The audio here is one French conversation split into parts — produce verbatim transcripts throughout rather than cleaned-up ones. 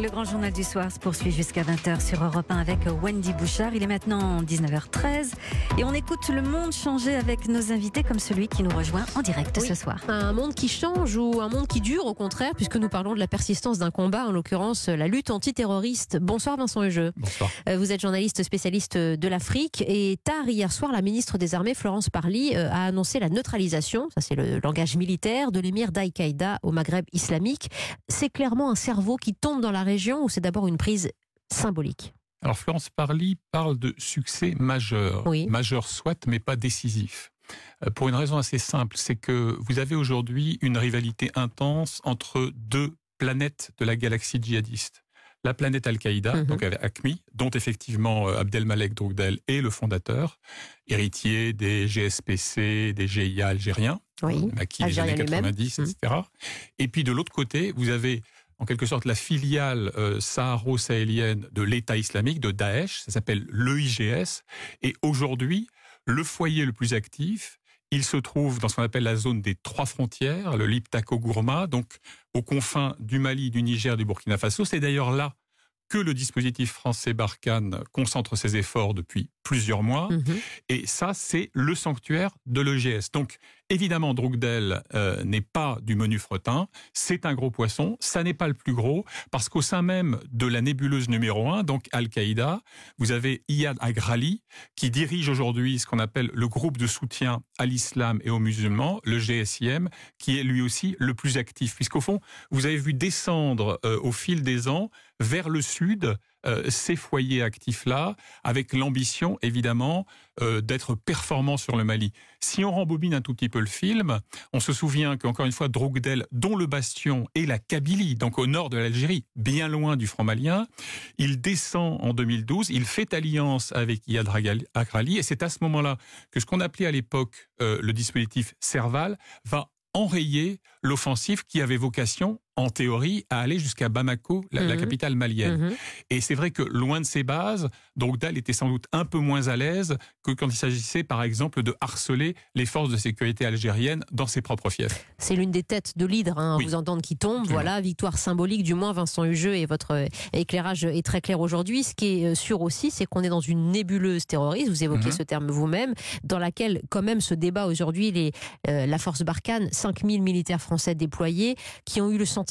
Le grand journal du soir se poursuit jusqu'à vingt heures sur Europe un avec Wendy Bouchard. Il est maintenant dix-neuf heures treize et on écoute Le Monde changer avec nos invités comme celui qui nous rejoint en direct oui. ce soir. Un monde qui change ou un monde qui dure au contraire, puisque nous parlons de la persistance d'un combat, en l'occurrence la lutte antiterroriste. Bonsoir Vincent Hugeux. Bonsoir. Vous êtes journaliste spécialiste de l'Afrique et tard hier soir, la ministre des Armées Florence Parly a annoncé la neutralisation, ça c'est le langage militaire, de l'émir d'Al-Qaïda au Maghreb islamique. C'est clairement un cerveau qui tombe dans la région ou c'est d'abord une prise symbolique? Alors Florence Parly parle de succès majeur, oui. majeur soit mais pas décisif. Pour une raison assez simple, c'est que vous avez aujourd'hui une rivalité intense entre deux planètes de la galaxie djihadiste. La planète Al-Qaïda, mm-hmm. donc A Q M I, dont effectivement Abdelmalek Droukdal est le fondateur, héritier des G S P C, des G I A algériens, oui. maquis des années quatre-vingt-dix, mm-hmm. et cetera. Et puis de l'autre côté, vous avez en quelque sorte la filiale euh, saharo-sahélienne de l'État islamique, de Daesh, ça s'appelle l'E I G S, et aujourd'hui, le foyer le plus actif, il se trouve dans ce qu'on appelle la zone des trois frontières, le Liptako-Gourma, donc aux confins du Mali, du Niger, du Burkina Faso. C'est d'ailleurs là que le dispositif français Barkhane concentre ses efforts depuis plusieurs mois. Mmh. Et ça, c'est le sanctuaire de l'E G S. Donc, évidemment, Droukdal euh, n'est pas du menu fretin. C'est un gros poisson. Ça n'est pas le plus gros. Parce qu'au sein même de la nébuleuse numéro un, donc Al-Qaïda, vous avez Iyad Ag Ghali, qui dirige aujourd'hui ce qu'on appelle le groupe de soutien à l'islam et aux musulmans, le G S I M, qui est lui aussi le plus actif. Puisqu'au fond, vous avez vu descendre euh, au fil des ans vers le sud, Euh, ces foyers actifs-là, avec l'ambition, évidemment, euh, d'être performant sur le Mali. Si on rembobine un tout petit peu le film, on se souvient qu'encore une fois, Droukdal, dont le bastion est la Kabylie, donc au nord de l'Algérie, bien loin du front malien, il descend en deux mille douze, il fait alliance avec Iyad Ag Ghali, et c'est à ce moment-là que ce qu'on appelait à l'époque euh, le dispositif Serval va enrayer l'offensive qui avait vocation, en théorie, à aller jusqu'à Bamako, la, mmh. la capitale malienne. Mmh. Et c'est vrai que, loin de ses bases, Droukdal était sans doute un peu moins à l'aise que quand il s'agissait, par exemple, de harceler les forces de sécurité algériennes dans ses propres fiefs. C'est l'une des têtes de l'hydre, hein, oui. vous entendre qui tombe. Absolument. Voilà, victoire symbolique, du moins, Vincent Hugeux, et votre éclairage est très clair aujourd'hui. Ce qui est sûr aussi, c'est qu'on est dans une nébuleuse terroriste, vous évoquez mmh. ce terme vous-même, dans laquelle, quand même, ce débat aujourd'hui, les, euh, la force Barkhane, cinq mille militaires français déployés, qui ont eu le sentiment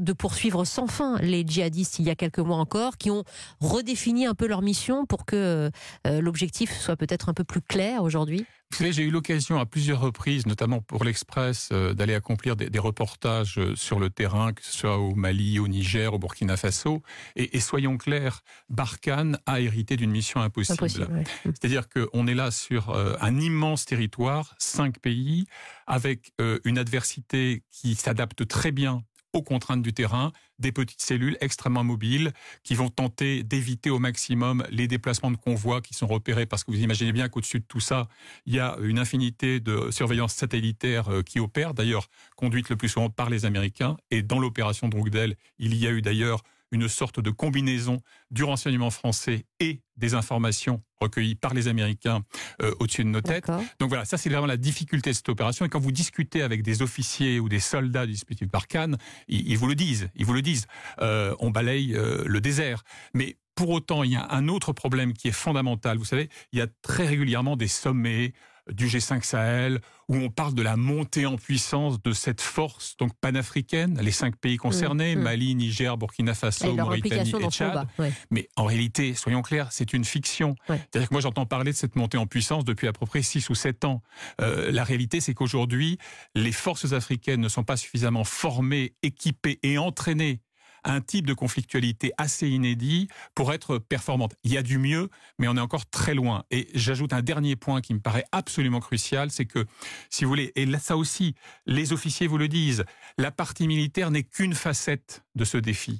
de poursuivre sans fin les djihadistes il y a quelques mois encore, qui ont redéfini un peu leur mission pour que euh, l'objectif soit peut-être un peu plus clair aujourd'hui. Vous savez, j'ai eu l'occasion à plusieurs reprises, notamment pour l'Express, euh, d'aller accomplir des, des reportages sur le terrain, que ce soit au Mali, au Niger, au Burkina Faso. Et, et soyons clairs, Barkhane a hérité d'une mission impossible. impossible ouais. C'est-à-dire qu'on est là sur euh, un immense territoire, cinq pays, avec euh, une adversité qui s'adapte très bien aux contraintes du terrain, des petites cellules extrêmement mobiles qui vont tenter d'éviter au maximum les déplacements de convois qui sont repérés, parce que vous imaginez bien qu'au-dessus de tout ça, il y a une infinité de surveillance satellitaire qui opère, d'ailleurs conduite le plus souvent par les Américains. Et dans l'opération Droukdal, il y a eu d'ailleurs une sorte de combinaison du renseignement français et des informations recueillies par les Américains euh, au-dessus de nos têtes. D'accord. Donc voilà, ça c'est vraiment la difficulté de cette opération. Et quand vous discutez avec des officiers ou des soldats du dispositif Barkhane, ils, ils vous le disent, ils vous le disent. Euh, on balaye euh, le désert. Mais pour autant, il y a un autre problème qui est fondamental. Vous savez, il y a très régulièrement des sommets du G cinq Sahel, où on parle de la montée en puissance de cette force donc panafricaine, les cinq pays concernés, mmh, mmh. Mali, Niger, Burkina Faso, Mauritanie et Tchad. Ouais. Mais en réalité, soyons clairs, c'est une fiction. Ouais. C'est-à-dire que moi, j'entends parler de cette montée en puissance depuis à peu près six ou sept ans. Euh, la réalité, c'est qu'aujourd'hui, les forces africaines ne sont pas suffisamment formées, équipées et entraînées à un type de conflictualité assez inédit pour être performante. Il y a du mieux, mais on est encore très loin. Et j'ajoute un dernier point qui me paraît absolument crucial, c'est que, si vous voulez, et là, ça aussi, les officiers vous le disent, la partie militaire n'est qu'une facette de ce défi.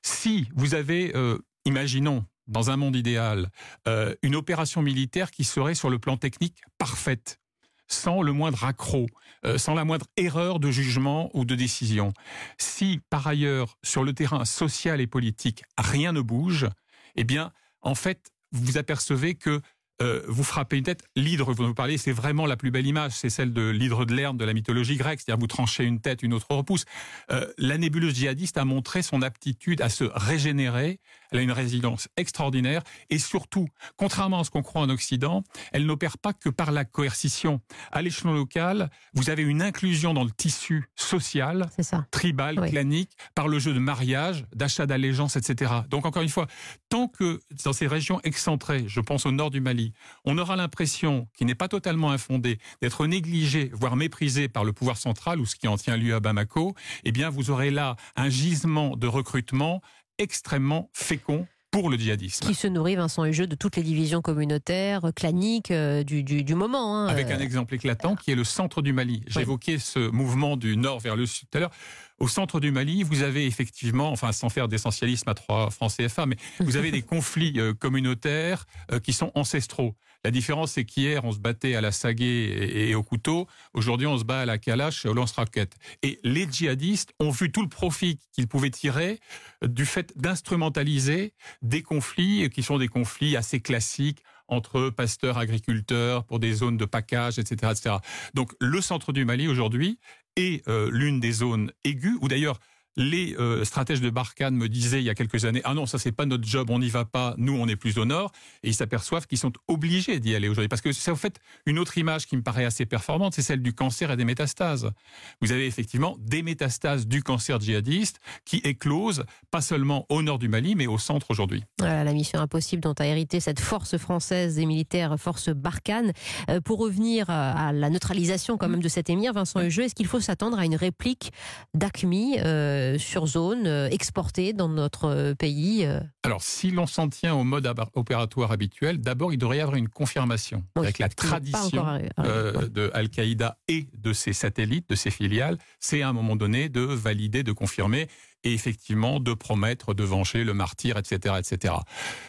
Si vous avez, euh, imaginons, dans un monde idéal, euh, une opération militaire qui serait sur le plan technique parfaite, sans le moindre accroc, euh, sans la moindre erreur de jugement ou de décision. Si, par ailleurs, sur le terrain social et politique, rien ne bouge, eh bien, en fait, vous apercevez que euh, vous frappez une tête. L'hydre, vous nous parlez, c'est vraiment la plus belle image, c'est celle de l'hydre de l'herbe de la mythologie grecque, c'est-à-dire vous tranchez une tête, une autre repousse. Euh, la nébuleuse djihadiste a montré son aptitude à se régénérer, elle a une résilience extraordinaire, et surtout, contrairement à ce qu'on croit en Occident, elle n'opère pas que par la coercition. À l'échelon local, vous avez une inclusion dans le tissu social, tribal, oui. clanique, par le jeu de mariage, d'achat d'allégeance, et cetera. Donc encore une fois, tant que dans ces régions excentrées, je pense au nord du Mali, on aura l'impression, qui n'est pas totalement infondée, d'être négligée, voire méprisée par le pouvoir central, ou ce qui en tient lieu à Bamako, eh bien vous aurez là un gisement de recrutement extrêmement fécond pour le djihadisme. Qui se nourrit, Vincent Hugeux, de toutes les divisions communautaires, claniques euh, du, du, du moment. Hein. Avec un exemple éclatant qui est le centre du Mali. J'évoquais oui. ce mouvement du nord vers le sud tout à l'heure. Au centre du Mali, vous avez effectivement, enfin sans faire d'essentialisme à trois francs C F A, mais vous avez des conflits communautaires qui sont ancestraux. La différence, c'est qu'hier, on se battait à la saguée et au couteau. Aujourd'hui, on se bat à la calache et au lance-raquettes. Et les djihadistes ont vu tout le profit qu'ils pouvaient tirer du fait d'instrumentaliser des conflits qui sont des conflits assez classiques entre pasteurs, agriculteurs, pour des zones de package, et cetera, et cetera. Donc, le centre du Mali, aujourd'hui, et euh, l'une des zones aiguës, où d'ailleurs les euh, stratèges de Barkhane me disaient il y a quelques années « Ah non, ça c'est pas notre job, on n'y va pas, nous on est plus au nord », et ils s'aperçoivent qu'ils sont obligés d'y aller aujourd'hui. Parce que c'est en fait une autre image qui me paraît assez performante, c'est celle du cancer et des métastases. Vous avez effectivement des métastases du cancer djihadiste qui éclosent, pas seulement au nord du Mali, mais au centre aujourd'hui. Voilà, la mission impossible dont a hérité cette force française des militaires, force Barkhane. Euh, pour revenir à la neutralisation quand même de cet émir, Vincent Hugeux, est-ce qu'il faut s'attendre à une réplique d'A C M I euh, sur zone, exportée dans notre pays? Alors, si l'on s'en tient au mode opératoire habituel, d'abord, il devrait y avoir une confirmation. Oui, avec la tradition arrivé, euh, ouais. de Al-Qaïda et de ses satellites, de ses filiales, c'est à un moment donné de valider, de confirmer, et effectivement de promettre, de venger le martyr, et cetera, et cetera.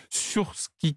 Sur ce qui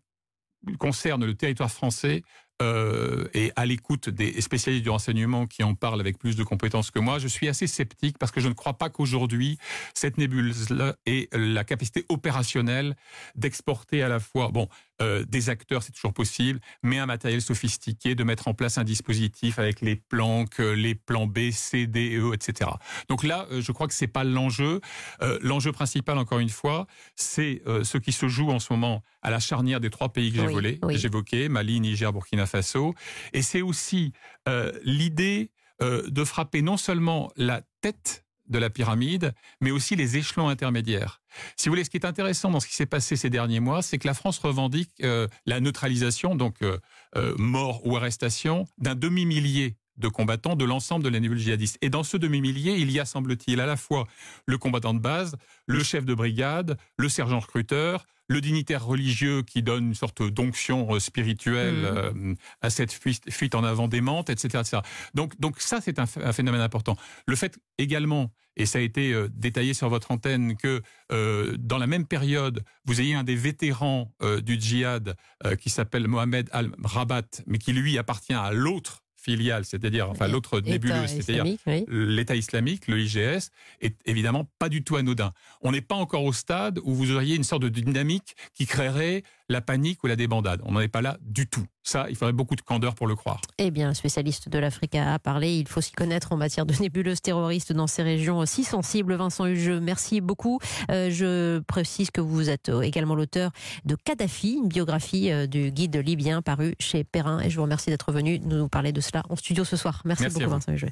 concerne le territoire français, Euh, et à l'écoute des spécialistes du renseignement qui en parlent avec plus de compétences que moi, je suis assez sceptique parce que je ne crois pas qu'aujourd'hui, cette nébuleuse-là ait la capacité opérationnelle d'exporter à la fois... bon. Euh, des acteurs, c'est toujours possible, mais un matériel sophistiqué, de mettre en place un dispositif avec les plans, euh, les plans B, C, D, E, et cetera. Donc là, euh, je crois que c'est pas l'enjeu. Euh, l'enjeu principal, encore une fois, c'est euh, ce qui se joue en ce moment à la charnière des trois pays que j'ai oui, volés, oui. j'évoquais, Mali, Niger, Burkina Faso. Et c'est aussi euh, l'idée euh, de frapper non seulement la tête de la pyramide, mais aussi les échelons intermédiaires. Si vous voulez, ce qui est intéressant dans ce qui s'est passé ces derniers mois, c'est que la France revendique euh, la neutralisation, donc euh, euh, mort ou arrestation, d'un demi-millier de combattants de l'ensemble de la nébuleuse djihadiste. Et dans ce demi-millier, il y a, semble-t-il, à la fois le combattant de base, le chef de brigade, le sergent recruteur, le dignitaire religieux qui donne une sorte d'onction spirituelle mmh. euh, à cette fuite, fuite en avant démente, et cetera, et cetera. Donc, donc ça, c'est un, un phénomène important. Le fait également, et ça a été euh, détaillé sur votre antenne, que euh, dans la même période, vous ayez un des vétérans euh, du djihad euh, qui s'appelle Mohamed al-Rabat, mais qui lui appartient à l'autre filiale, c'est-à-dire enfin l'autre nébuleuse, c'est-à-dire oui. l'État islamique, le I G S, est évidemment pas du tout anodin. On n'est pas encore au stade où vous auriez une sorte de dynamique qui créerait la panique ou la débandade. On n'en est pas là du tout. Ça, il faudrait beaucoup de candeur pour le croire. Eh bien, un spécialiste de l'Afrique a parlé. Il faut s'y connaître en matière de nébuleuses terroristes dans ces régions si sensibles. Vincent Hugeux, merci beaucoup. Euh, je précise que vous êtes également l'auteur de Kadhafi, une biographie euh, du guide libyen paru chez Perrin. Et je vous remercie d'être venu nous parler de cela en studio ce soir. Merci, merci beaucoup, Vincent Hugeux.